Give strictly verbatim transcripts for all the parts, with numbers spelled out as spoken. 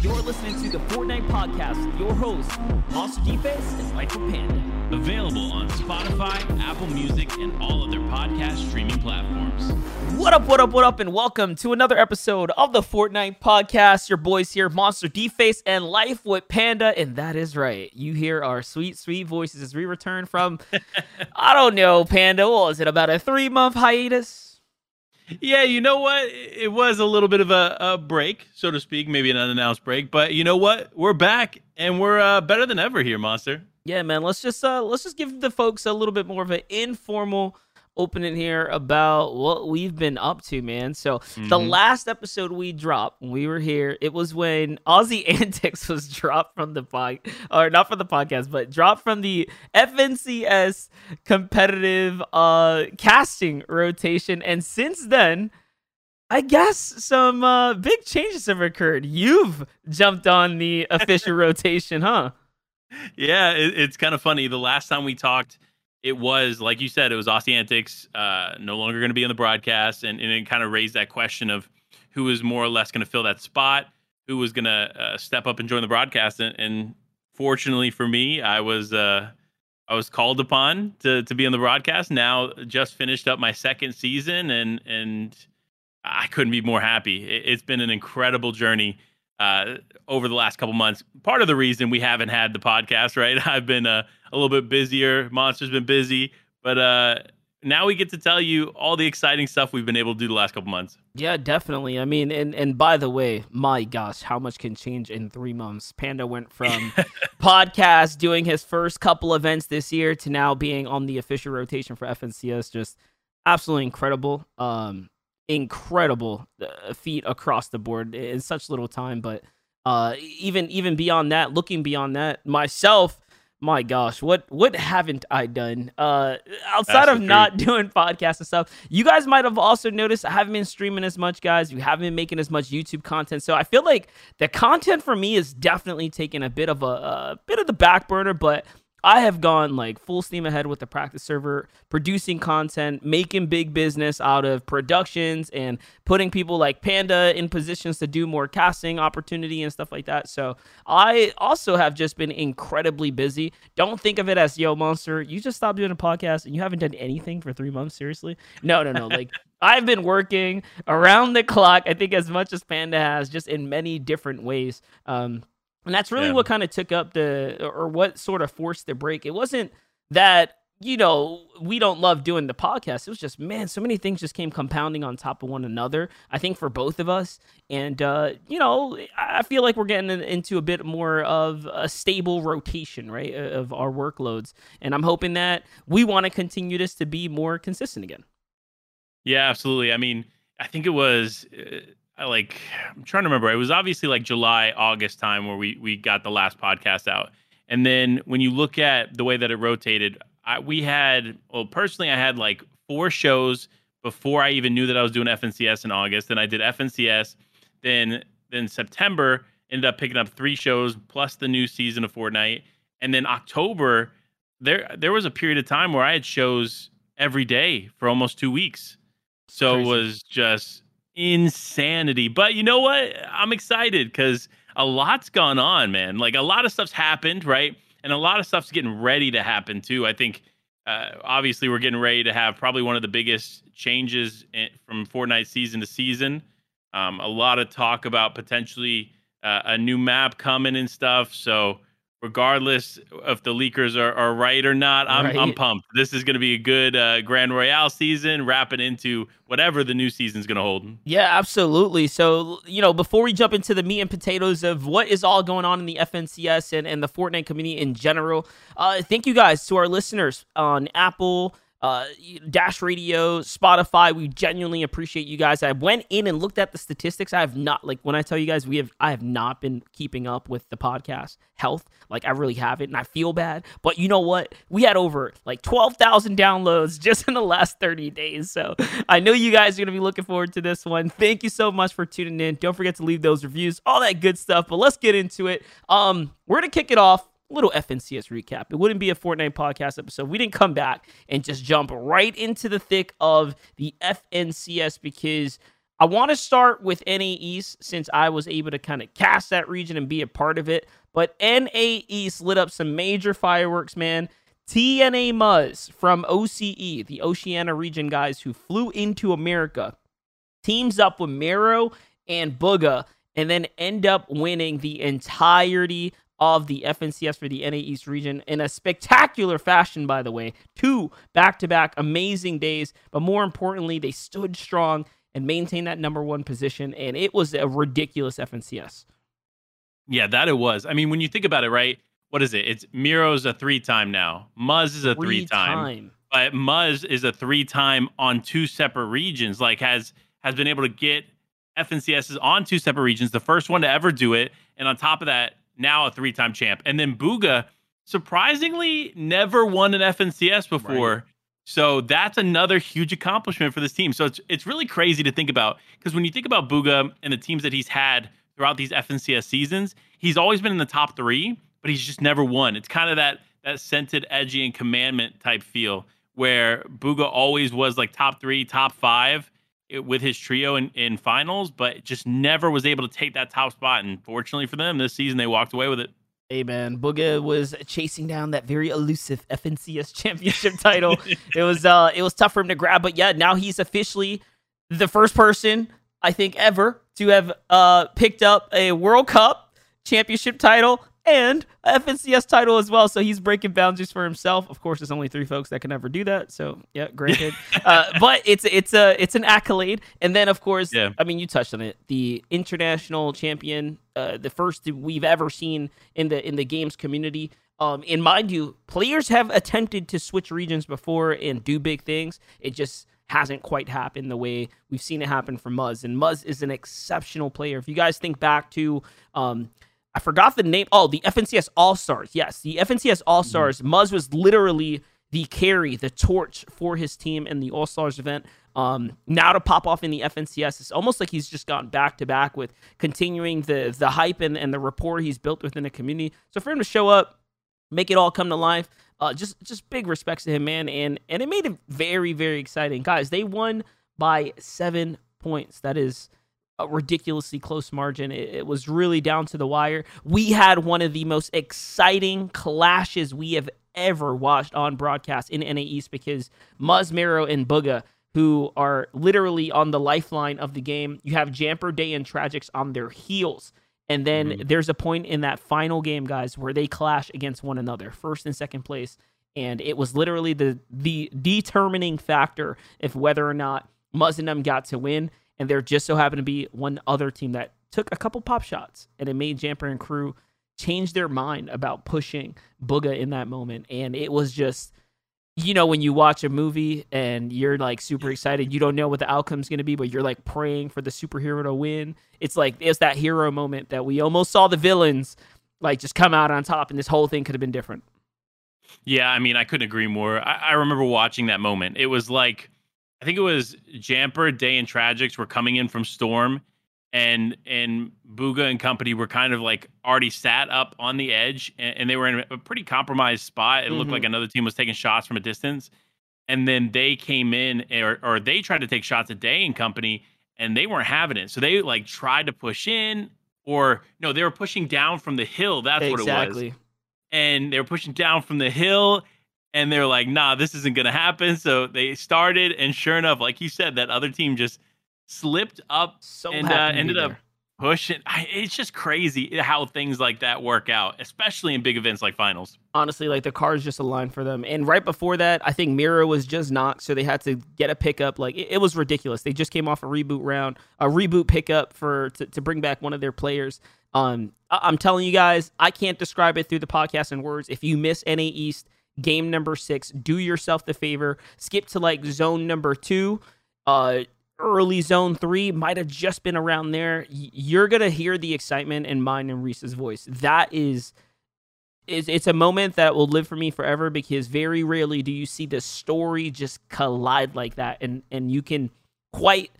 You're listening to the Fortnite Podcast with your hosts, Monster D-Face and Life with Panda. Available on Spotify, Apple Music, and all other podcast streaming platforms. What up, what up, what up, and welcome to another episode of the Fortnite Podcast. Your boys here, Monster D-Face and Life with Panda, and that is right. You hear our sweet, sweet voices as we return from, I don't know, Panda, what was it, about a three-month hiatus? Yeah, you know what? It was a little bit of a, a break, so to speak, maybe an unannounced break. But you know what? We're back, and we're uh, better than ever here, Monster. Yeah, man. Let's just uh, let's just give the folks a little bit more of an informal opening here about what we've been up to, man. So mm-hmm. the last episode we dropped when we were here, it was when Aussie Antics was dropped from the pod, or not from the podcast, but dropped from the F N C S competitive uh casting rotation. And since then, I guess some uh big changes have occurred. You've jumped on the official rotation, huh? Yeah, it, it's kind of funny. The last time we talked, it was, like you said, it was Aussie Antics, uh, no longer going to be on the broadcast, and, and it kind of raised that question of who was more or less going to fill that spot, who was going to uh, step up and join the broadcast. And, and fortunately for me, I was uh, I was called upon to to be on the broadcast. Now, just finished up my second season, and and I couldn't be more happy. It, it's been an incredible journey uh, over the last couple months. Part of the reason we haven't had the podcast, right? I've been a uh, a little bit busier. Monster's been busy, but uh, now we get to tell you all the exciting stuff we've been able to do the last couple months. Yeah, definitely. I mean, and and by the way, my gosh, how much can change in three months? Panda went from podcast doing his first couple events this year to now being on the official rotation for F N C S. Just absolutely incredible, um, incredible feat across the board in such little time. But uh, even even beyond that, looking beyond that, myself. My gosh, what what haven't I done? Uh, outside That's of not truth. doing podcasts and stuff, you guys might have also noticed I haven't been streaming as much, guys. You haven't been making as much YouTube content. So I feel like the content for me is definitely taking a bit of a, a bit of the back burner, but I have gone like full steam ahead with the practice server, producing content, making big business out of productions, and putting people like Panda in positions to do more casting opportunity and stuff like that. So I also have just been incredibly busy. Don't think of it as, yo, Monster, you just stopped doing a podcast and you haven't done anything for three months, seriously? No, no, no. Like, I've been working around the clock, I think as much as Panda has, just in many different ways. Um, And that's really yeah. what kind of took up the, or what sort of forced the break. It wasn't that, you know, we don't love doing the podcast. It was just, man, so many things just came compounding on top of one another, I think, for both of us. And, uh, you know, I feel like we're getting into a bit more of a stable rotation, right, of our workloads. And I'm hoping that we want to continue this to be more consistent again. Yeah, absolutely. I mean, I think it was... Uh... like I'm trying to remember, it was obviously like July, August time where we we got the last podcast out. And then when you look at the way that it rotated, I, we had, well, personally, I had like four shows before I even knew that I was doing F N C S in August. Then I did F N C S. Then then September ended up picking up three shows plus the new season of Fortnite. And then October, there there was a period of time where I had shows every day for almost two weeks. So Crazy. It was just... insanity. But you know what? I'm excited because a lot's gone on, man. Like a lot of stuff's happened, right? And a lot of stuff's getting ready to happen too. I think uh, obviously we're getting ready to have probably one of the biggest changes in, from Fortnite season to season. Um, a lot of talk about potentially uh, a new map coming and stuff. So regardless if the leakers are, are right or not, I'm, right. I'm pumped. This is going to be a good uh, Grand Royale season, wrapping into whatever the new season's going to hold. Yeah, absolutely. So, you know, before we jump into the meat and potatoes of what is all going on in the F N C S and, and the Fortnite community in general, uh, thank you guys to our listeners on Apple, Uh, Dash Radio, Spotify. We genuinely appreciate you guys. I went in and looked at the statistics. I have not, like, when I tell you guys, we have, I have not been keeping up with the podcast health. Like, I really haven't, and I feel bad. But you know what? We had over like twelve thousand downloads just in the last thirty days. So I know you guys are gonna be looking forward to this one. Thank you so much for tuning in. Don't forget to leave those reviews, all that good stuff. But let's get into it. Um, we're gonna kick it off. Little F N C S recap. It wouldn't be a Fortnite podcast episode. We didn't come back and just jump right into the thick of the F N C S because I want to start with N A East since I was able to kind of cast that region and be a part of it. But N A East lit up some major fireworks, man. T N A Muzz from O C E, the Oceania region guys who flew into America, teams up with Mero and Booga, and then end up winning the entirety of the F N C S for the N A East region in a spectacular fashion, by the way. Two back-to-back amazing days, but more importantly, they stood strong and maintain that number one position, and it was a ridiculous F N C S. Yeah, that it was. I mean, when you think about it, right, what is it? It's Miro's a three-time now. Muzz is a three-time. Three but Muzz is a three-time on two separate regions, like has, has been able to get F N C S's on two separate regions, the first one to ever do it, and on top of that, now a three-time champ. And then Booga, surprisingly, never won an F N C S before. Right. So that's another huge accomplishment for this team. So it's it's really crazy to think about, because when you think about Booga and the teams that he's had throughout these F N C S seasons, he's always been in the top three, but he's just never won. It's kind of that that Scented, Edgy, and Commandment type feel where Booga always was like top three, top five it, with his trio in, in finals, but just never was able to take that top spot. And fortunately for them, this season they walked away with it. Hey, man, Booga was chasing down that very elusive F N C S championship title. It was uh, it was tough for him to grab, but yeah, now he's officially the first person, I think, ever to have uh, picked up a World Cup championship title and a F N C S title as well. So he's breaking boundaries for himself. Of course, there's only three folks that can ever do that. So yeah, granted. uh, but it's it's a it's an accolade. And then of course, yeah. I mean, you touched on it. The international champion, uh, the first we've ever seen in the in the games community. Um, and mind you, players have attempted to switch regions before and do big things. It just hasn't quite happened the way we've seen it happen for Muzz. And Muzz is an exceptional player. If you guys think back to, um, I forgot the name. Oh, the F N C S All-Stars. Yes, the F N C S All-Stars. Mm-hmm. Muzz was literally the carry, the torch for his team in the All-Stars event. Um, now to pop off in the F N C S, it's almost like he's just gone back-to-back with continuing the the hype and, and the rapport he's built within the community. So for him to show up, make it all come to life, Uh, just, just big respects to him, man, and and it made it very, very exciting, guys. They won by seven points. That is a ridiculously close margin. It, it was really down to the wire. We had one of the most exciting clashes we have ever watched on broadcast in N A East, because Muzz, Mero, and Booga, who are literally on the lifeline of the game, you have Jamper Day and Tragics on their heels. And then mm-hmm. there's a point in that final game, guys, where they clash against one another, first and second place. And it was literally the the determining factor if whether or not Muzz and them got to win. And there just so happened to be one other team that took a couple pop shots, and it made Jamper and crew change their mind about pushing Booga in that moment. And it was just, you know, when you watch a movie and you're like super excited, you don't know what the outcome's going to be, but you're like praying for the superhero to win. It's like, it's that hero moment that we almost saw the villains like just come out on top, and this whole thing could have been different. Yeah. I mean, I couldn't agree more. I, I remember watching that moment. It was like, I think it was Jamper, Day, and Tragics were coming in from Storm, and, and Booga and company were kind of like already sat up on the edge, and, and they were in a pretty compromised spot. It mm-hmm. looked like another team was taking shots from a distance, and then they came in, or, or they tried to take shots at Day and company, and they weren't having it. So they like tried to push in, or no, they were pushing down from the hill. That's exactly. what it was. Exactly. And they were pushing down from the hill, and they're like, nah, this isn't going to happen. So they started, and sure enough, like you said, that other team just slipped up so and uh, ended up pushing. I, it's just crazy how things like that work out, especially in big events like finals. Honestly, like the cards just aligned for them. And right before that, I think Mero was just knocked, so they had to get a pickup. Like it, it was ridiculous. They just came off a reboot round, a reboot pickup for to, to bring back one of their players. Um, I, I'm telling you guys, I can't describe it through the podcast in words. If you miss N A East game number six, do yourself the favor, skip to like zone number two. Uh, Early zone three might have just been around there. You're gonna hear the excitement in mine and Reese's voice. That is, is it's a moment that will live for me forever, because very rarely do you see the story just collide like that, and and you can quite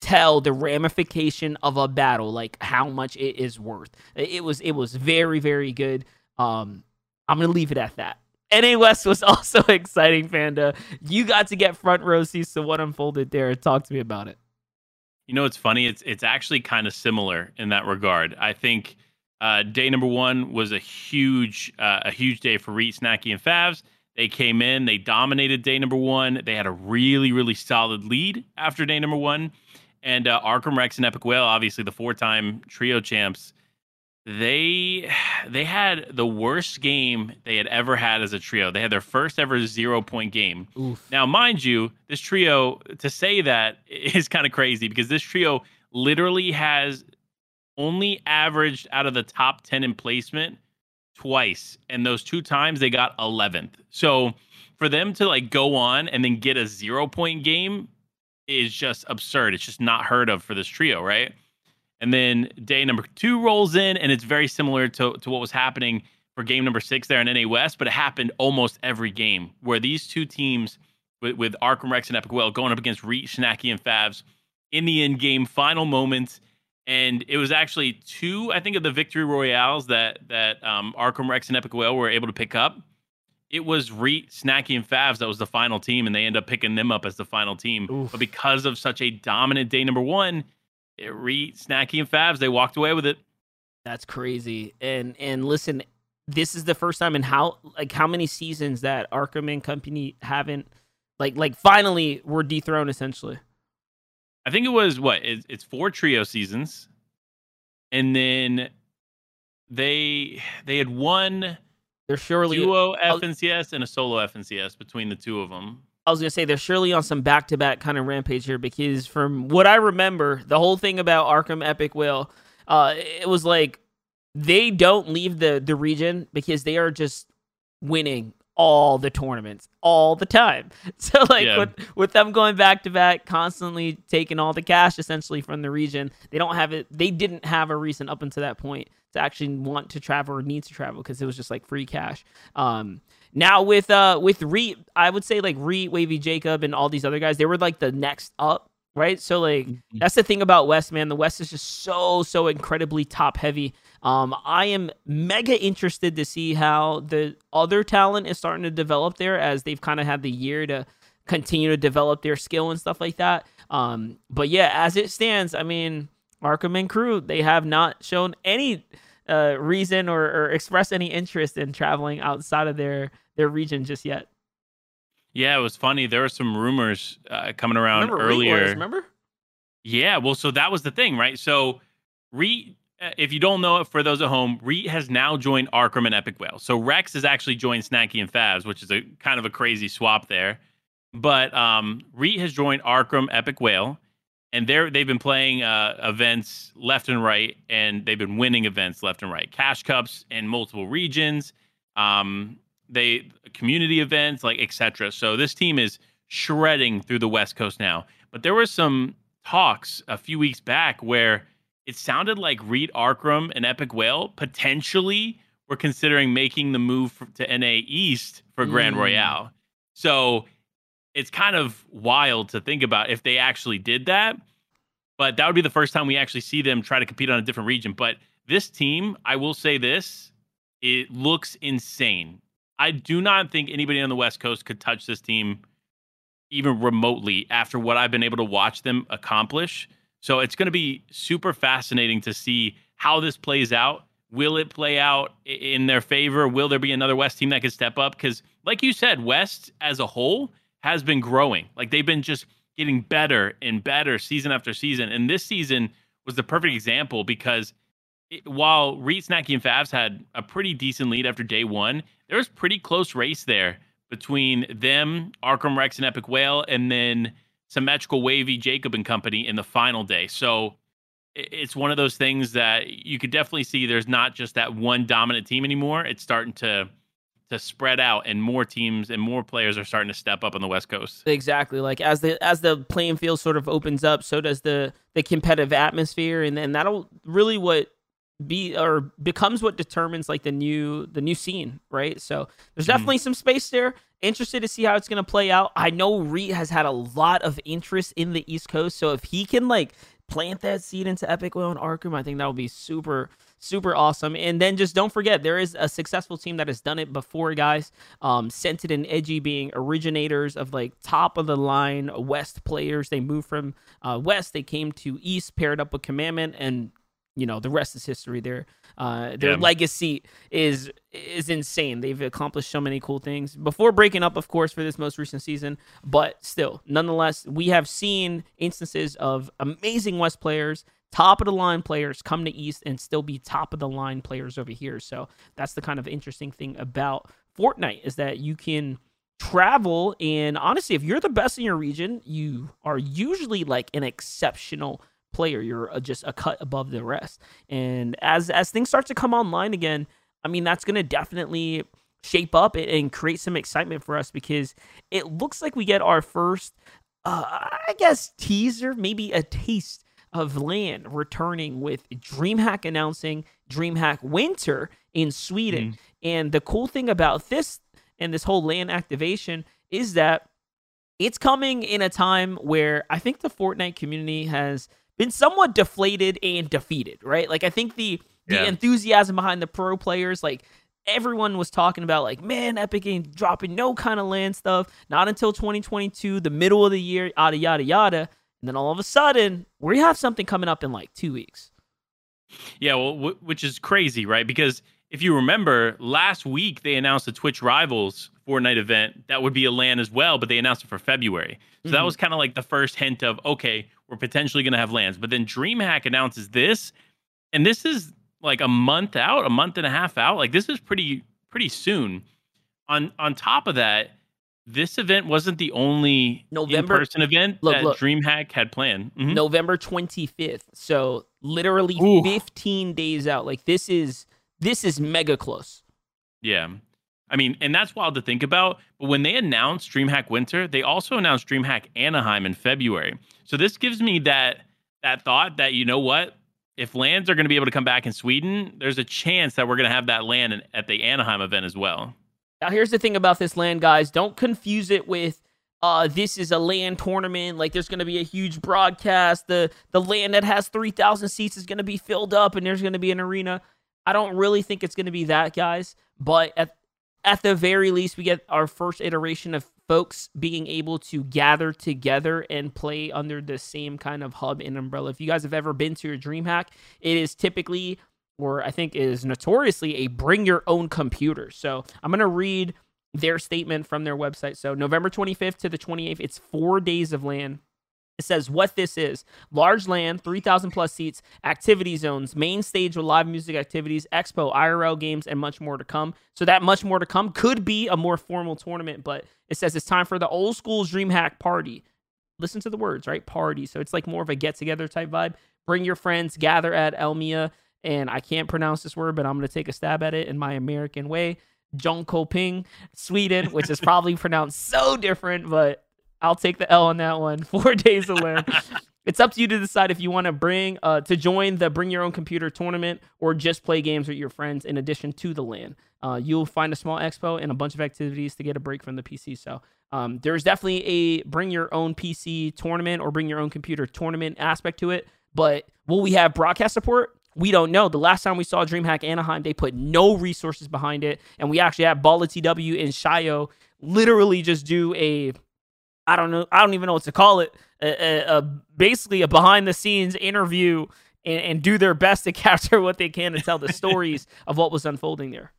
tell the ramification of a battle, like how much it is worth. It was it was very very good. Um, I'm gonna leave it at that. N A West was also exciting, Panda. You got to get front row seats to what unfolded there. Talk to me about it. You know, it's funny. It's it's actually kind of similar in that regard. I think uh, day number one was a huge uh, a huge day for Reet, Snacky, and Favs. They came in, they dominated day number one. They had a really, really solid lead after day number one. And uh, Arkham Rex and Epic Whale, obviously the four-time trio champs, they they had the worst game they had ever had as a trio. They had their first ever zero-point game. Oof. Now, mind you, this trio, to say that is kind of crazy because this trio literally has only averaged out of the top ten in placement twice, and those two times they got eleventh. So for them to like go on and then get a zero point game is just absurd. It's just not heard of for this trio, right? And then day number two rolls in, and it's very similar to, to what was happening for game number six there in N A West, but it happened almost every game where these two teams with, with Arkham Rex and Epic Whale going up against Reet, Snacky, and Favs in the end game final moments. And it was actually two, I think, of the victory royales that that um, Arkham Rex and Epic Whale were able to pick up. It was Reet, Snacky, and Favs that was the final team, and they end up picking them up as the final team. Oof. But because of such a dominant day number one, it, Reet, Snacky, and Favs, they walked away with it. That's crazy. And and listen, this is the first time in how like how many seasons that Arkham and company haven't like like finally were dethroned essentially. I think it was, what, it's four trio seasons, and then they they had one they're surely, duo F N C S and a solo F N C S between the two of them. I was going to say, they're surely on some back-to-back kind of rampage here, because from what I remember, the whole thing about Arkham Epic Whale, uh, it was like they don't leave the, the region because they are just winning all the tournaments all the time. So like yeah. with, with them going back to back, constantly taking all the cash essentially from the region, they don't have it. They didn't have a reason up until that point to actually want to travel or need to travel, because it was just like free cash. Um, now with, uh, with Reet, I would say like Reet, Wavy Jacob, and all these other guys, they were like the next up. Right. So like, mm-hmm. that's the thing about West, man. The West is just so, so incredibly top heavy. Um, I am mega interested to see how the other talent is starting to develop there, as they've kind of had the year to continue to develop their skill and stuff like that. Um, but yeah, as it stands, I mean, Arkham and crew, they have not shown any uh, reason or, or expressed any interest in traveling outside of their, their region just yet. Yeah, it was funny. There were some rumors uh, coming around remember earlier. Reet was, remember? Yeah, well, so that was the thing, right? So Reet, if you don't know it, for those at home, Reet has now joined Arkham and Epic Whale. So Rex has actually joined Snacky and Favs, which is a kind of a crazy swap there. But um, Reet has joined Arkham, Epic Whale, and they're, they've been playing uh, events left and right, and they've been winning events left and right. Cash Cups in multiple regions, um, they community events, like et cetera. So this team is shredding through the West Coast now. But there were some talks a few weeks back where it sounded like Reet, Arkham, and Epic Whale potentially were considering making the move to N A East for Grand mm. Royale. So it's kind of wild to think about if they actually did that. But that would be the first time we actually see them try to compete on a different region. But this team, I will say this, it looks insane. I do not think anybody on the West Coast could touch this team even remotely after what I've been able to watch them accomplish. So it's going to be super fascinating to see how this plays out. Will it play out in their favor? Will there be another West team that could step up? Because like you said, West as a whole has been growing. Like they've been just getting better and better season after season. And this season was the perfect example, because it, while Reet, Snacky, and Favs had a pretty decent lead after day one, there was pretty close race there between them, Arkham Rex, and Epic Whale, and then Symmetrical, Wavy, Jacob, and company in the final day. So it's one of those things that you could definitely see there's not just that one dominant team anymore. It's starting to to spread out, and more teams and more players are starting to step up on the West Coast. Exactly. Like as the as the playing field sort of opens up, so does the the competitive atmosphere, and then that'll really what be or becomes what determines like the new the new scene, right? So there's definitely mm. some space there. Interested to see how it's going to play out. I know Reet has had a lot of interest in the East Coast, so if he can like plant that seed into Epic Whale and Arkham. I think that would be super, super awesome. And then just don't forget, there is a successful team that has done it before, guys. Um, Scented and Edgy being originators of like top of the line West players. They moved from uh, West, they came to East, paired up with Commandment, and you know, the rest is history. Their uh, their yeah. legacy is is insane. They've accomplished so many cool things before breaking up, of course, for this most recent season. But still, nonetheless, we have seen instances of amazing West players, top of the line players come to East and still be top of the line players over here. So that's the kind of interesting thing about Fortnite, is that you can travel. And honestly, if you're the best in your region, you are usually like an exceptional player. You're just a cut above the rest. And as as things start to come online again, I mean, that's going to definitely shape up and create some excitement for us, because it looks like we get our first uh I guess teaser, maybe a taste of LAN returning, with DreamHack announcing DreamHack Winter in Sweden. Mm. And the cool thing about this and this whole LAN activation is that it's coming in a time where I think the Fortnite community has been somewhat deflated and defeated, right? Like, I think the the yeah. enthusiasm behind the pro players, like, everyone was talking about, like, man, Epic ain't dropping no kind of LAN stuff, not until twenty twenty-two, the middle of the year, yada, yada, yada. And then all of a sudden, we have something coming up in, like, two weeks. Yeah, well, w- which is crazy, right? Because if you remember, last week they announced the Twitch Rivals Fortnite event. That would be a LAN as well, but they announced it for February. So mm-hmm. that was kind of like the first hint of, okay, we're potentially going to have LANs. But then DreamHack announces this, and this is like a month out, a month and a half out. Like, this is pretty pretty soon. On on top of that, this event wasn't the only November, in-person event look, that look, DreamHack had planned. Mm-hmm. November twenty-fifth. So literally Ooh. fifteen days out. Like, this is this is mega close. Yeah. I mean, and that's wild to think about. But when they announced DreamHack Winter, they also announced DreamHack Anaheim in February. So this gives me that that thought that, you know what, if LANs are going to be able to come back in Sweden, there's a chance that we're going to have that LAN in, at the Anaheim event as well. Now, here's the thing about this LAN, guys. Don't confuse it with uh, this is a LAN tournament. Like, there's going to be a huge broadcast. The, the LAN that has three thousand seats is going to be filled up, and there's going to be an arena. I don't really think it's going to be that, guys. But at, at the very least, we get our first iteration of folks being able to gather together and play under the same kind of hub and umbrella. If you guys have ever been to a DreamHack, it is typically, or I think is notoriously, a bring your own computer. So I'm going to read their statement from their website. So November twenty-fifth to the twenty-eighth, it's four days of LAN. It says what this is: large LAN, three thousand plus seats, activity zones, main stage with live music activities, expo, I R L games, and much more to come. So that much more to come could be a more formal tournament, but it says it's time for the old school DreamHack party. Listen to the words, right? Party. So it's like more of a get together type vibe. Bring your friends, gather at Elmia. And I can't pronounce this word, but I'm going to take a stab at it in my American way. Jönköping, Sweden, which is probably pronounced so different, but I'll take the L on that one. Four days of LAN. It's up to you to decide if you want to bring uh, to join the Bring Your Own Computer tournament or just play games with your friends in addition to the LAN. Uh, you'll find a small expo and a bunch of activities to get a break from the P C. So um, there's definitely a Bring Your Own P C tournament or Bring Your Own Computer tournament aspect to it. But will we have broadcast support? We don't know. The last time we saw DreamHack Anaheim, they put no resources behind it. And we actually have Bala T W and Shio literally just do a... I don't know. I don't even know what to call it. A, a, a basically a behind the scenes interview and, and do their best to capture what they can and tell the stories of what was unfolding there.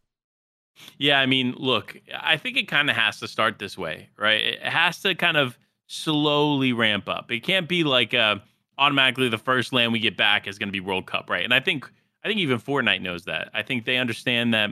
Yeah, I mean, look, I think it kind of has to start this way, right? It has to kind of slowly ramp up. It can't be like uh, automatically the first LAN we get back is going to be World Cup, right? And I think I think even Fortnite knows that. I think they understand that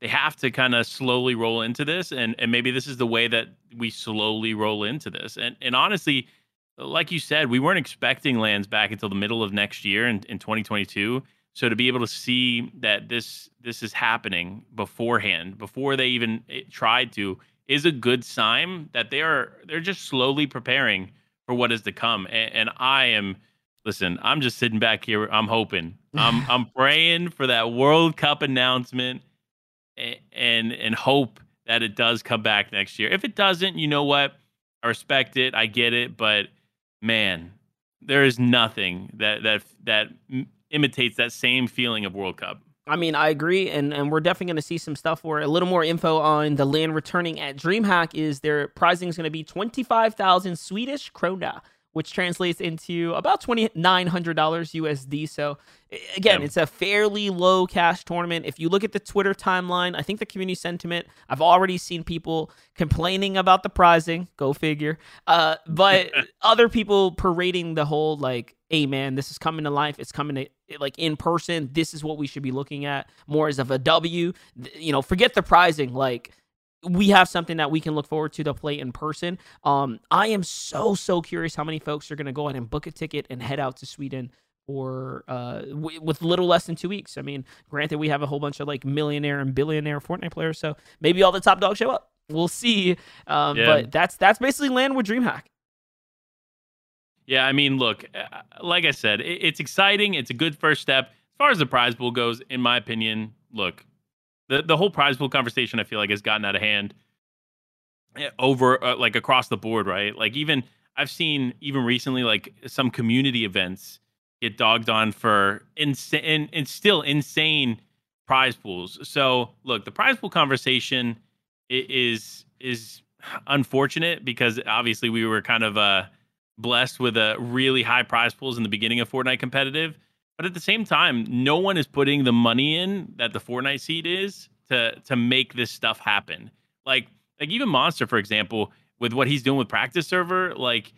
they have to kind of slowly roll into this, and, and maybe this is the way that we slowly roll into this. And and honestly, like you said, we weren't expecting LANs back until the middle of next year in, in twenty twenty-two. So to be able to see that this this is happening beforehand, before they even tried to, is a good sign that they are they're just slowly preparing for what is to come. And, and I am, listen, I'm just sitting back here. I'm hoping, I'm I'm praying for that World Cup announcement. And and hope that it does come back next year. If it doesn't, you know what? I respect it. I get it. But, man, There is nothing that that that imitates that same feeling of World Cup. I mean, I agree, and, and we're definitely going to see some stuff where a little more info on the LAN returning at DreamHack is their prizing is going to be twenty-five thousand Swedish krona, which translates into about two thousand nine hundred dollars U S D. So, again, yeah. It's a fairly low cash tournament. If you look at the Twitter timeline, I think the community sentiment, I've already seen people complaining about the prizing. Go figure. Uh, but other people parading the whole, like, hey, man, this is coming to life. It's coming to, like, in person. This is what we should be looking at more as of a W. You know, forget the prizing. Like, we have something that we can look forward to to play in person. Um, I am so, so curious how many folks are going to go ahead and book a ticket and head out to Sweden for uh, w- with little less than two weeks. I mean, granted, we have a whole bunch of like millionaire and billionaire Fortnite players, so maybe all the top dogs show up. We'll see. Um, yeah. But that's that's basically LAN with DreamHack. Yeah, I mean, look, like I said, it, it's exciting. It's a good first step. As far as the prize pool goes, in my opinion, look, The the whole prize pool conversation, I feel like, has gotten out of hand over, uh, like, across the board, right? Like, even, I've seen, even recently, like, some community events get dogged on for insane, and, and still insane prize pools. So, look, the prize pool conversation is is unfortunate because, obviously, we were kind of uh, blessed with a really high prize pools in the beginning of Fortnite Competitive. But at the same time, no one is putting the money in that the Fortnite seed is to to make this stuff happen. Like, like even Monster, for example, with what he's doing with Practice Server, like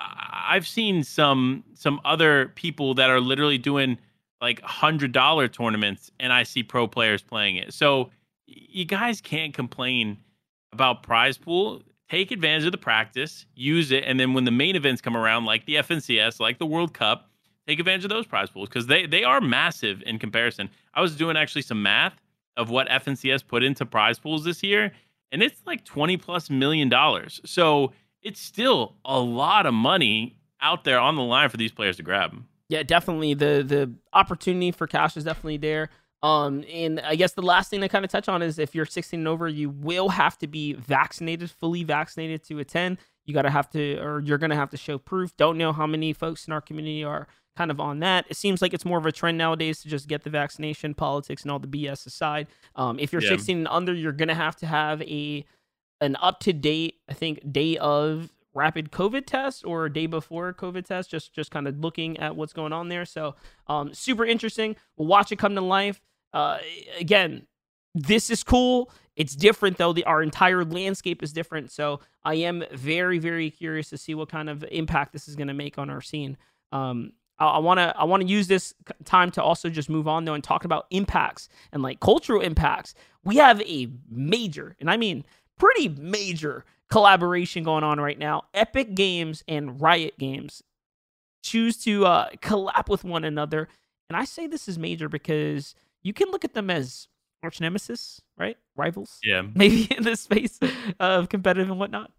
I've seen some some other people that are literally doing like one hundred dollars tournaments, and I see pro players playing it. So you guys can't complain about prize pool. Take advantage of the practice, use it, and then when the main events come around, like the F N C S, like the World Cup, take advantage of those prize pools because they, they are massive in comparison. I was doing actually some math of what F N C S put into prize pools this year, and it's like twenty plus million dollars. So it's still a lot of money out there on the line for these players to grab. Yeah, definitely. The the opportunity for cash is definitely there. Um, and I guess the last thing to kind of touch on is if you're sixteen and over, you will have to be vaccinated, fully vaccinated to attend. You got to have to, or you're going to have to show proof. Don't know how many folks in our community are kind of on that. It seems like it's more of a trend nowadays to just get the vaccination, politics, and all the B S aside. Um, if you're yeah. sixteen and under, you're going to have to have a an up-to-date, I think, day of rapid COVID test or a day before COVID test, just, just kind of looking at what's going on there. So um, super interesting. We'll watch it come to life. Uh, again, this is cool. It's different, though. The, our entire landscape is different. So I am very, very curious to see what kind of impact this is going to make on our scene. Um, I want to I want to use this time to also just move on, though, and talk about impacts and, like, cultural impacts. We have a major, and I mean pretty major, collaboration going on right now. Epic Games and Riot Games choose to uh, collab with one another. And I say this is major because you can look at them as arch nemesis, right? Rivals? Yeah. Maybe in the space of competitive and whatnot.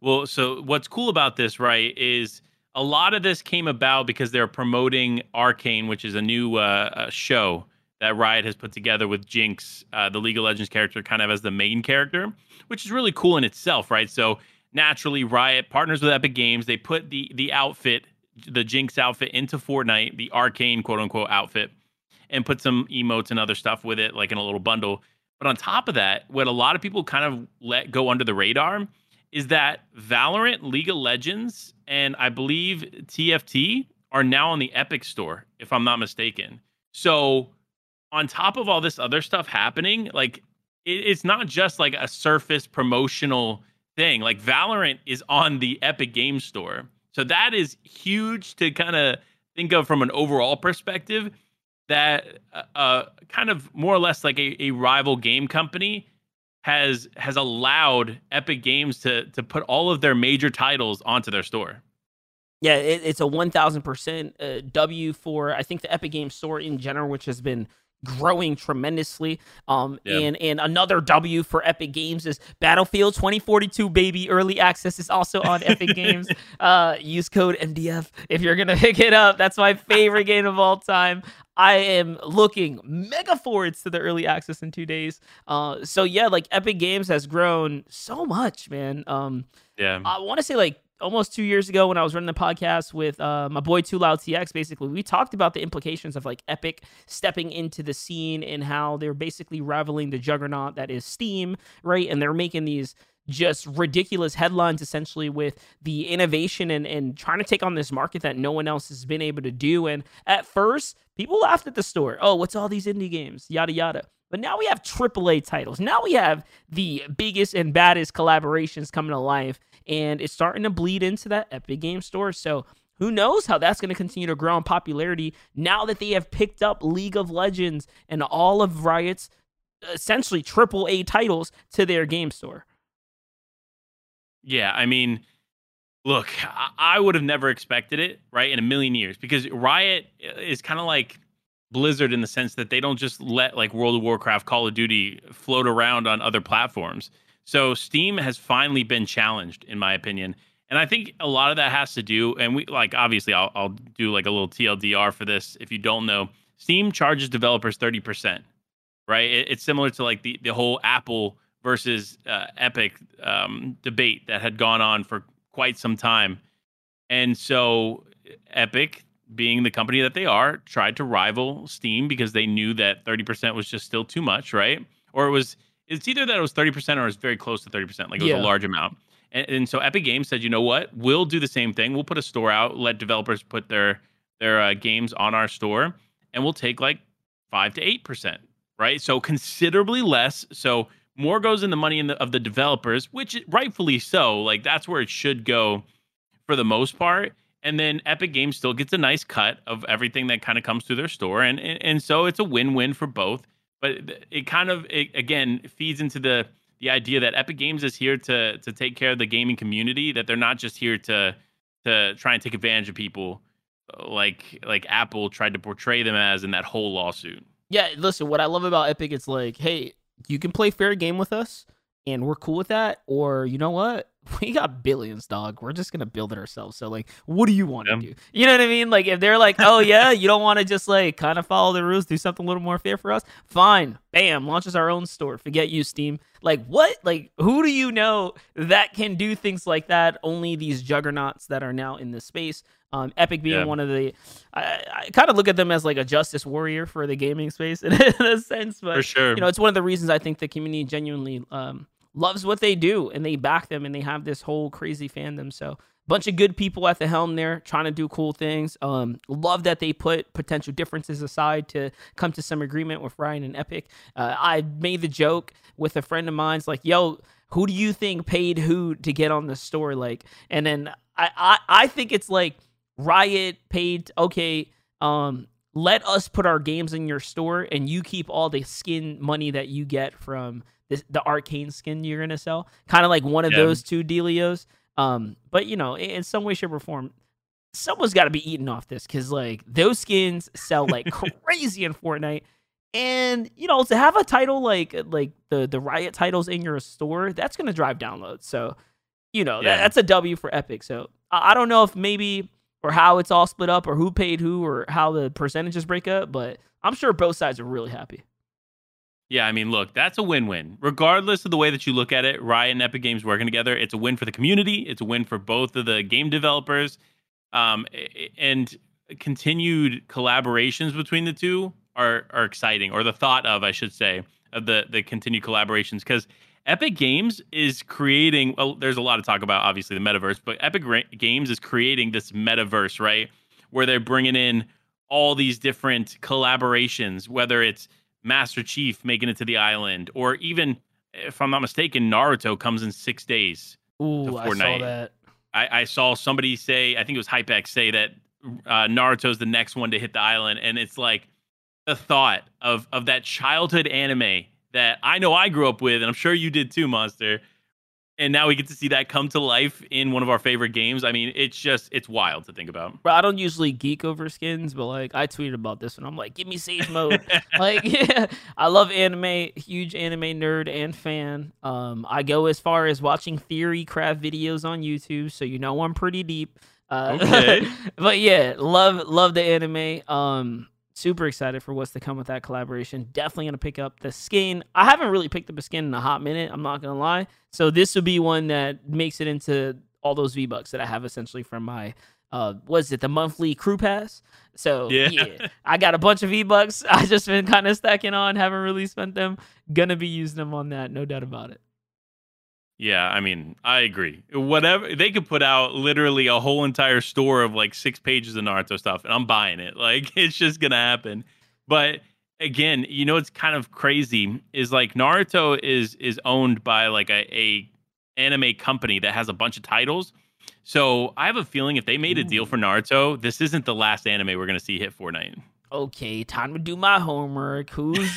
Well, so what's cool about this, right, is a lot of this came about because they're promoting Arcane, which is a new uh, show that Riot has put together with Jinx, uh, the League of Legends character, kind of as the main character, which is really cool in itself, right? So naturally, Riot partners with Epic Games. They put the the outfit, the Jinx outfit, into Fortnite, the Arcane, quote-unquote, outfit, and put some emotes and other stuff with it, like in a little bundle. But on top of that, what a lot of people kind of let go under the radar is that Valorant, League of Legends, and I believe T F T are now on the Epic Store, if I'm not mistaken. So on top of all this other stuff happening, like it, it's not just like a surface promotional thing. Like Valorant is on the Epic Games Store. So that is huge to kind of think of from an overall perspective, that uh, kind of more or less like a, a rival game company has has allowed Epic Games to to put all of their major titles onto their store. Yeah, it, it's a one thousand percent uh, W for, I think, the Epic Games Store in general, which has been growing tremendously. Um, yeah. and, and another W for Epic Games is Battlefield twenty forty-two, baby. Early access is also on Epic Games. Uh, use code M D F if you're going to pick it up. That's my favorite game of all time. I am looking mega forward to the early access in two days. Uh, so yeah, like Epic Games has grown so much, man. Um, yeah, I want to say like almost two years ago when I was running the podcast with uh, my boy Too Loud T X, basically, we talked about the implications of like Epic stepping into the scene and how they're basically rivaling the juggernaut that is Steam, right? And they're making these just ridiculous headlines essentially with the innovation and, and trying to take on this market that no one else has been able to do. And at first, people laughed at the store. Oh, what's all these indie games? Yada, yada. But now we have triple A titles. Now we have the biggest and baddest collaborations coming to life. And it's starting to bleed into that Epic Games Store. So who knows how that's going to continue to grow in popularity now that they have picked up League of Legends and all of Riot's essentially triple A titles to their game store. Yeah, I mean, look, I would have never expected it, right, in a million years, because Riot is kind of like Blizzard in the sense that they don't just let like World of Warcraft, Call of Duty float around on other platforms. So Steam has finally been challenged, in my opinion. And I think a lot of that has to do, and we like, obviously, I'll, I'll do like a little T L D R for this. If you don't know, Steam charges developers thirty percent, right? It, it's similar to like the, the whole Apple versus uh, Epic um, debate that had gone on for quite some time. And so Epic, being the company that they are, tried to rival Steam because they knew that thirty percent was just still too much, right? Or it was... It's either that it was thirty percent or it's very close to thirty percent. Like it was yeah. a large amount. And, and so Epic Games said, you know what? We'll do the same thing. We'll put a store out, let developers put their their uh, games on our store, and we'll take like five to eight percent, right? So considerably less. So more goes in the money in the, of the developers, which rightfully so. Like that's where it should go for the most part. And then Epic Games still gets a nice cut of everything that kind of comes through their store. And, and, and so it's a win-win for both. But it kind of, it, again, feeds into the the idea that Epic Games is here to to take care of the gaming community, that they're not just here to to try and take advantage of people like like Apple tried to portray them as in that whole lawsuit. Yeah, listen, what I love about Epic, it's like, hey, you can play fair game with us, and we're cool with that, or you know what? We got billions, dog. We're just going to build it ourselves. So, like, what do you want to yeah. do? You know what I mean? Like, if they're like, oh, yeah, you don't want to just, like, kind of follow the rules, do something a little more fair for us? Fine. Bam. Launches our own store. Forget you, Steam. Like, what? Like, who do you know that can do things like that? Only these juggernauts that are now in this space. Um, Epic being yeah. one of the... I, I kind of look at them as, like, a justice warrior for the gaming space in a sense. But, for sure. You know, it's one of the reasons I think the community genuinely... Um, loves what they do, and they back them, and they have this whole crazy fandom. So bunch of good people at the helm there trying to do cool things. Um, love that they put potential differences aside to come to some agreement with Ryan and Epic. Uh, I made the joke with a friend of mine's like, yo, who do you think paid who to get on the store? Like, and then I, I, I think it's like Riot paid, okay, um, let us put our games in your store and you keep all the skin money that you get from the Arcane skin you're going to sell. Kind of like one of yeah. those two dealios. Um, but, you know, in some way, shape, or form, someone's got to be eating off this because, like, those skins sell like crazy in Fortnite. And, you know, to have a title like like the, the Riot titles in your store, that's going to drive downloads. So, you know, yeah. that, that's a W for Epic. So I, I don't know if maybe or how it's all split up or who paid who or how the percentages break up, but I'm sure both sides are really happy. Yeah, I mean, look, that's a win-win. Regardless of the way that you look at it, Riot and Epic Games working together, it's a win for the community. It's a win for both of the game developers. Um, and continued collaborations between the two are, are exciting, or the thought of, I should say, of the, the continued collaborations. Because Epic Games is creating, well, there's a lot of talk about, obviously, the metaverse, but Epic Games is creating this metaverse, right, where they're bringing in all these different collaborations, whether it's Master Chief making it to the island, or even, if I'm not mistaken, Naruto comes in six days. Ooh, to Fortnite. I saw that. I, I saw somebody say, I think it was HypeX, say that uh, Naruto's the next one to hit the island, and it's like the thought of of that childhood anime that I know I grew up with, and I'm sure you did too, Monster. And now we get to see that come to life in one of our favorite games. I mean, it's just, it's wild to think about. Bro, I don't usually geek over skins, but like I tweeted about this and I'm like, give me safe mode. Like, yeah, I love anime, huge anime nerd and fan. Um, I go as far as watching theory craft videos on YouTube. So, you know, I'm pretty deep. Uh, okay. But yeah, love, love the anime. Um, Super excited for what's to come with that collaboration. Definitely going to pick up the skin. I haven't really picked up a skin in a hot minute, I'm not going to lie. So this will be one that makes it into all those V-Bucks that I have essentially from my, uh, was it the monthly crew pass? So yeah, yeah I got a bunch of V-Bucks. I just been kind of stacking on, haven't really spent them. Gonna be using them on that, no doubt about it. Yeah, I mean, I agree. Whatever, they could put out literally a whole entire store of like six pages of Naruto stuff, and I'm buying it. Like, it's just gonna happen. But again, you know, it's kind of crazy is like Naruto is is owned by like a, a anime company that has a bunch of titles. So I have a feeling if they made a deal for Naruto, this isn't the last anime we're gonna see hit Fortnite. Okay, time to do my homework. Who's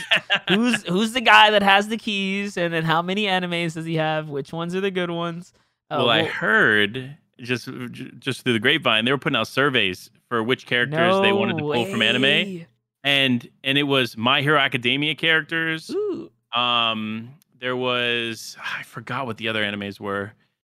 who's who's the guy that has the keys, and then how many animes does he have? Which ones are the good ones? Uh, well, well, I heard just just through the grapevine, they were putting out surveys for which characters no they wanted to pull way. from anime, and and it was My Hero Academia characters. Ooh. Um, there was I forgot what the other animes were,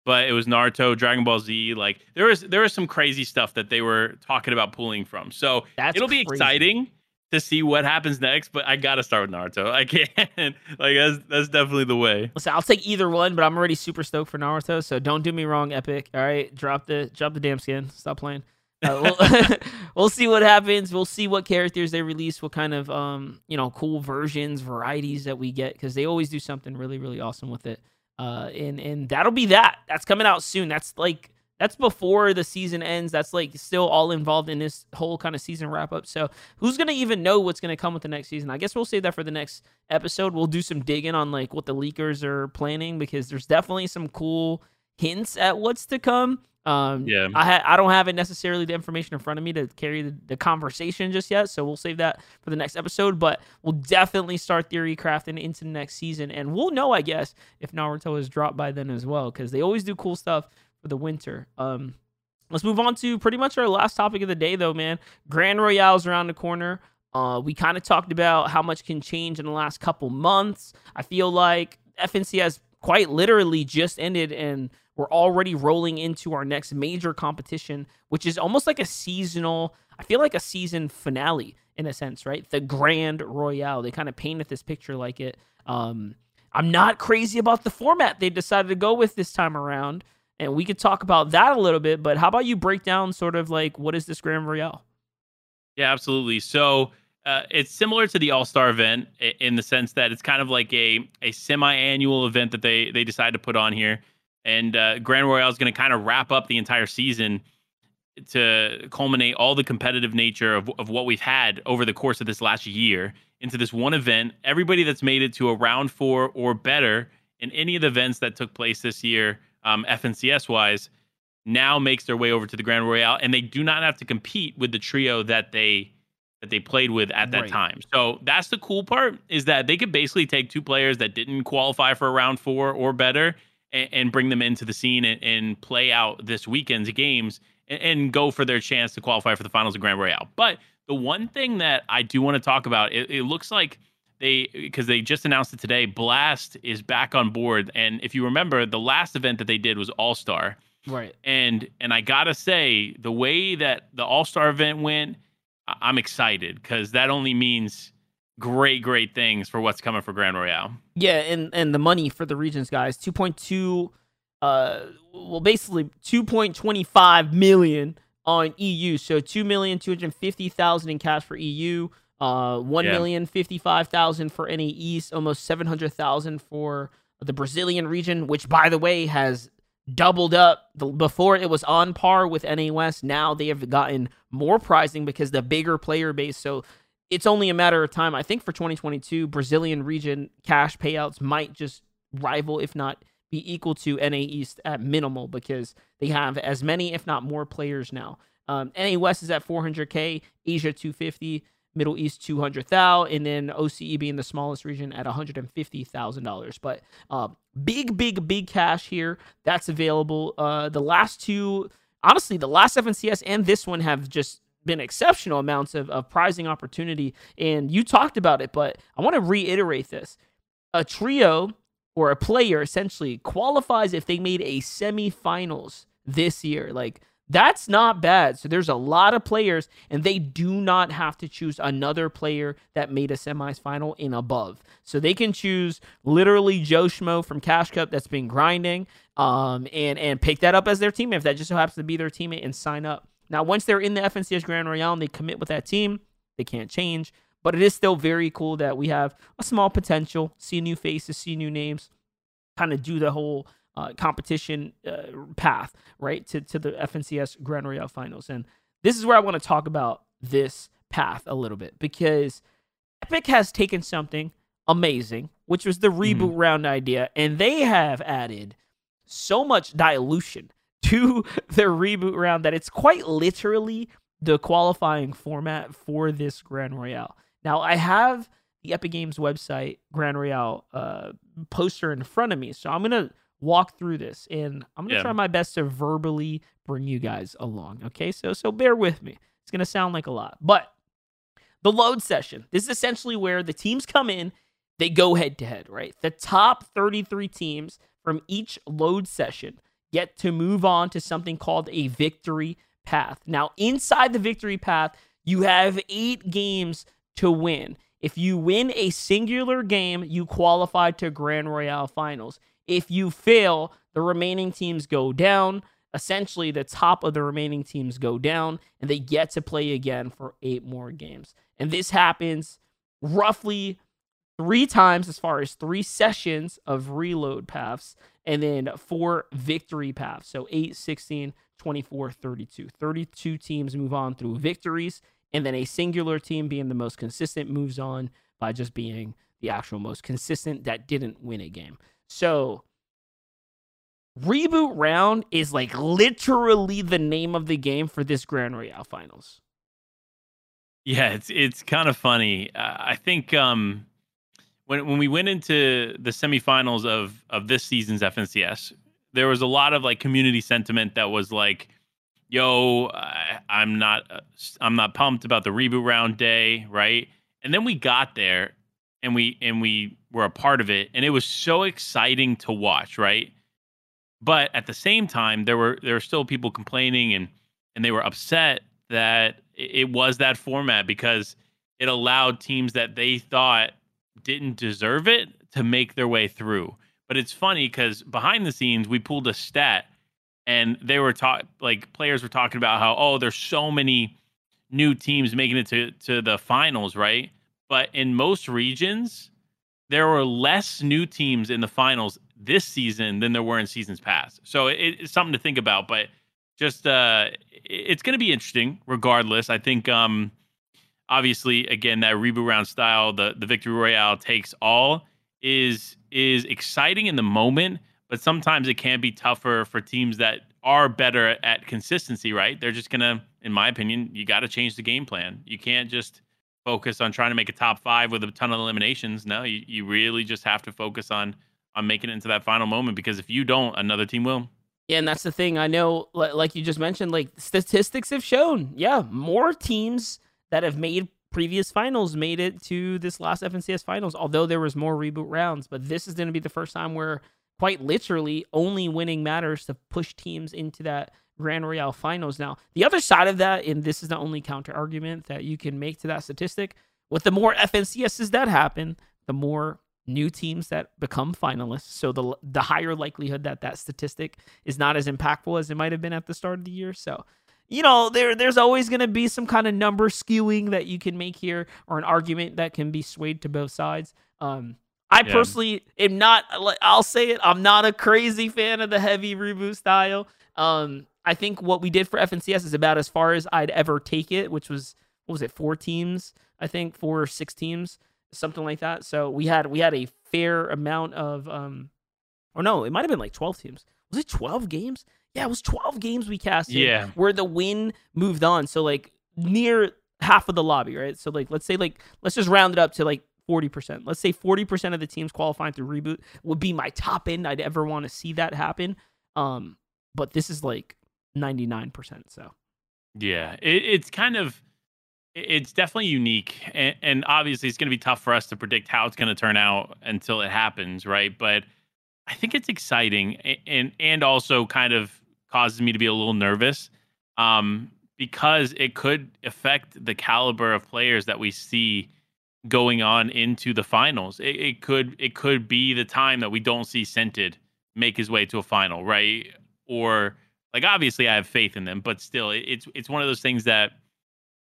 but it was Naruto, Dragon Ball Z. Like there was there was some crazy stuff that they were talking about pulling from. So That's it'll be crazy. exciting to see what happens next. But I gotta start with Naruto. I can't. Like that's that's definitely the way. Listen, I'll take either one, but I'm already super stoked for Naruto. So don't do me wrong, Epic. All right, drop the drop the damn skin. Stop playing. Uh, we'll, we'll see what happens. We'll see what characters they release. What kind of um you know cool versions, varieties that we get, because they always do something really really awesome with it. Uh, and, and that'll be that. That's coming out soon. That's like, that's before the season ends. That's like still all involved in this whole kind of season wrap up. So who's going to even know what's going to come with the next season? I guess we'll save that for the next episode. We'll do some digging on like what the leakers are planning, because there's definitely some cool hints at what's to come. Um, yeah. I ha- I don't have it necessarily the information in front of me to carry the, the conversation just yet. So we'll save that for the next episode, but we'll definitely start theory crafting into the next season. And we'll know, I guess, if Naruto is dropped by then as well, because they always do cool stuff for the winter. Um, let's move on to pretty much our last topic of the day though, man. Grand Royale's around the corner. Uh, we kind of talked about how much can change in the last couple months. I feel like F N C has quite literally just ended, and we're already rolling into our next major competition, which is almost like a seasonal, I feel like a season finale in a sense, right? The Grand Royale. They kind of painted this picture like it. Um, I'm not crazy about the format they decided to go with this time around, and we could talk about that a little bit, but how about you break down sort of like, what is this Grand Royale? Yeah, absolutely. So uh, it's similar to the All-Star event in the sense that it's kind of like a, a semi-annual event that they, they decide to put on here. And uh, Grand Royale is going to kind of wrap up the entire season to culminate all the competitive nature of, of what we've had over the course of this last year into this one event. Everybody that's made it to a round four or better in any of the events that took place this year, um, F N C S-wise, now makes their way over to the Grand Royale. And they do not have to compete with the trio that they that they played with at that right. time. So that's the cool part, is that they could basically take two players that didn't qualify for a round four or better and bring them into the scene and, and play out this weekend's games and, and go for their chance to qualify for the finals of Grand Royale. But the one thing that I do want to talk about, it, it looks like they, because they just announced it today, Blast is back on board. And if you remember, the last event that they did was All-Star. Right. And, and I got to say, the way that the All-Star event went, I'm excited, because that only means great, great things for what's coming for Grand Royale. Yeah, and, and the money for the regions, guys. two point two, uh, well, basically two point two five million on E U. So two million two hundred fifty thousand in cash for E U, uh, one million fifty-five thousand for N A East, almost seven hundred thousand for the Brazilian region, which, by the way, has doubled up. The, before it was on par with N A West. Now they have gotten more prizing because the bigger player base. So it's only a matter of time. I think for twenty twenty-two, Brazilian region cash payouts might just rival, if not be equal to N A East at minimal, because they have as many, if not more, players now. Um, N A West is at four hundred K, Asia two hundred fifty thousand, Middle East two hundred thousand, and then O C E being the smallest region at one hundred fifty thousand dollars. But uh, big, big, big cash here. That's available. Uh, the last two, honestly, the last F N C S and this one have just been exceptional amounts of, of prizing opportunity, and you talked about it, but I want to reiterate this. A trio or a player essentially qualifies if they made a semifinals this year. Like, That's not bad. So there's a lot of players, and they do not have to choose another player that made a semis final and above. So they can choose literally Joe Schmo from Cash Cup that's been grinding, um, and, and pick that up as their teammate if that just so happens to be their teammate, and sign up. Now, once they're in the F N C S Grand Royale and they commit with that team, they can't change. But it is still very cool that we have a small potential, see new faces, see new names, kind of do the whole uh, competition uh, path, right, to, to the F N C S Grand Royale Finals. And this is where I want to talk about this path a little bit, because Epic has taken something amazing, which was the reboot mm. round idea, and they have added so much dilution to their reboot round that it's quite literally the qualifying format for this Grand Royale. Now, I have the Epic Games website Grand Royale uh, poster in front of me, so I'm going to walk through this, and I'm going to yeah. try my best to verbally bring you guys along, okay? So, so bear with me. It's going to sound like a lot, but the load session, this is essentially where the teams come in, they go head-to-head, right? The top thirty-three teams from each load session get to move on to something called a victory path. Now, inside the victory path, you have eight games to win. If you win a singular game, you qualify to Grand Royale Finals. If you fail, the remaining teams go down. Essentially, the top of the remaining teams go down, and they get to play again for eight more games. And this happens roughly three times, as far as three sessions of reload paths, and then four victory paths. So eight, sixteen, twenty-four, thirty-two. thirty-two teams move on through victories, and then a singular team, being the most consistent, moves on by just being the actual most consistent that didn't win a game. So reboot round is like literally the name of the game for this Grand Royale Finals. Yeah, it's it's kind of funny. Uh, I think um When when we went into the semifinals of, of this season's F N C S, there was a lot of like community sentiment that was like, "Yo, I, I'm not uh, I'm not pumped about the reboot round day, right?" And then we got there, and we and we were a part of it, and it was so exciting to watch, right? But at the same time, there were there were still people complaining, and and they were upset that it was that format because it allowed teams that they thought didn't deserve it to make their way through. But it's funny because behind the scenes we pulled a stat, and they were talk like players were talking about how, oh, there's so many new teams making it to to the finals, right? But in most regions there were less new teams in the finals this season than there were in seasons past. So it, it's something to think about, but just uh it's going to be interesting regardless. I think um obviously, again, that reboot round style, the, the victory royale takes all, is is exciting in the moment, but sometimes it can be tougher for teams that are better at consistency, right? They're just going to, in my opinion, you got to change the game plan. You can't just focus on trying to make a top five with a ton of eliminations. No, you, you really just have to focus on, on making it into that final moment, because if you don't, another team will. Yeah, and that's the thing. I know, like you just mentioned, like statistics have shown, yeah, more teams that have made previous finals made it to this last F N C S finals, although there was more reboot rounds. But this is going to be the first time where quite literally only winning matters to push teams into that Grand Royale finals. Now, the other side of that, and this is the only counter argument that you can make to that statistic, with the more F N C Ss that happen, the more new teams that become finalists. So the the higher likelihood that that statistic is not as impactful as it might have been at the start of the year. So, you know, there there's always going to be some kind of number skewing that you can make here, or an argument that can be swayed to both sides. Um, I yeah. personally am not, I'll say it, I'm not a crazy fan of the heavy reboot style. Um, I think what we did for F N C S is about as far as I'd ever take it, which was, what was it, four teams? I think four or six teams, something like that. So we had we had a fair amount of, um, or no, it might have been like twelve teams. Was it twelve games? Yeah, it was twelve games we casted yeah. where the win moved on. So, like, near half of the lobby, right? So, like, let's say, like, let's just round it up to, like, forty percent. Let's say forty percent of the teams qualifying through Reboot would be my top end. I'd ever want to see that happen. Um, but this is, like, ninety-nine percent. So, yeah, it, it's kind of, it's definitely unique. And, and obviously, it's going to be tough for us to predict how it's going to turn out until it happens, right? But I think it's exciting, and, and, and also kind of causes me to be a little nervous um, because it could affect the caliber of players that we see going on into the finals. It, it could it could be the time that we don't see Scented make his way to a final, right? Or, like, obviously I have faith in them, but still, it, it's it's one of those things that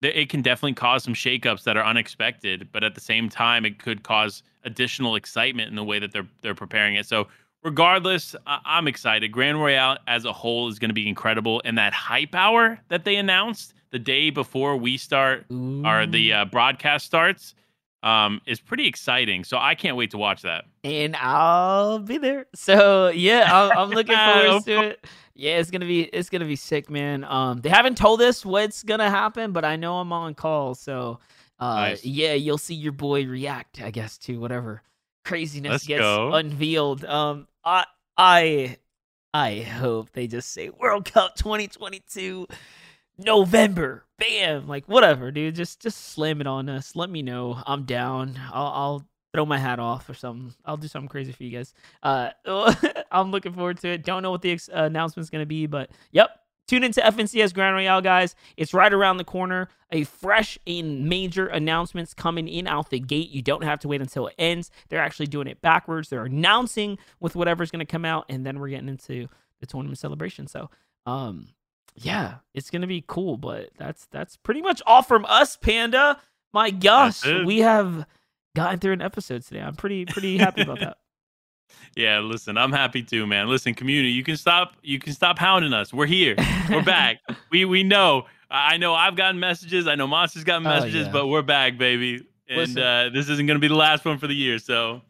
it can definitely cause some shakeups that are unexpected, but at the same time, it could cause additional excitement in the way that they're they're preparing it. So regardless, I'm excited. Grand Royale as a whole is going to be incredible, and that hype hour that they announced the day before we start Ooh. or the uh, broadcast starts um, is pretty exciting. So I can't wait to watch that, and I'll be there. So yeah, I'm, I'm looking forward to it. Yeah, it's gonna be it's gonna be sick, man. Um, they haven't told us what's gonna happen, but I know I'm on call, so uh, nice. yeah, you'll see your boy react, I guess, to whatever craziness Let's gets go. unveiled. Um, I I I hope they just say World Cup twenty twenty-two November, bam, like whatever, dude. Just just slam it on us. Let me know. I'm down. I'll. I'll throw my hat off or something. I'll do something crazy for you guys. Uh, I'm looking forward to it. Don't know what the ex- uh, announcement's going to be, but yep. Tune into F N C S Grand Royale, guys. It's right around the corner. A fresh and major announcements coming in out the gate. You don't have to wait until it ends. They're actually doing it backwards. They're announcing with whatever's going to come out, and then we're getting into the tournament celebration. So, um, yeah, it's going to be cool, but that's, that's pretty much all from us, Panda. My gosh, we have... gotten through an episode today. I'm pretty pretty happy about that. Yeah, listen, I'm happy too, man. Listen, community, you can stop you can stop hounding us. We're here. We're back. we we know. I know I've gotten messages. I know Monster's gotten messages, oh, yeah. but we're back, baby. And listen, uh, this isn't going to be the last one for the year, so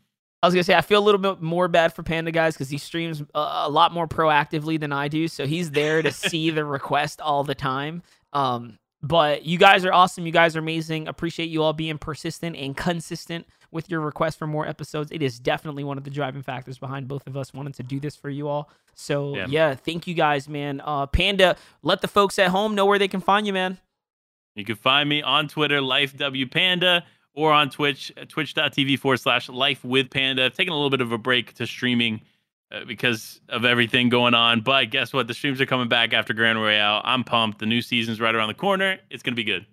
I was going to say, I feel a little bit more bad for Panda, guys, because he streams a, a lot more proactively than I do, so he's there to see the request all the time. Um But you guys are awesome. You guys are amazing. Appreciate you all being persistent and consistent with your requests for more episodes. It is definitely one of the driving factors behind both of us wanting to do this for you all. So, yeah, yeah thank you guys, man. Uh, Panda, let the folks at home know where they can find you, man. You can find me on Twitter, LifeWPanda, or on Twitch, twitch.tv forward slash Life with Panda. I've taken a little bit of a break to streaming uh, because of everything going on. But guess what? The streams are coming back after Grand Royale. I'm pumped. The new season's right around the corner. It's going to be good.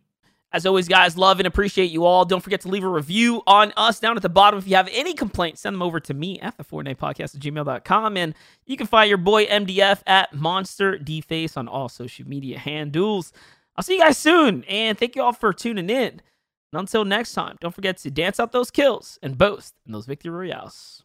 As always, guys, love and appreciate you all. Don't forget to leave a review on us down at the bottom. If you have any complaints, send them over to me at the Fortnite Podcast at gmail dot com. And you can find your boy M D F at Monster D-Face on all social media handles. I'll see you guys soon. And thank you all for tuning in. And until next time, don't forget to dance out those kills and boast in those victory royales.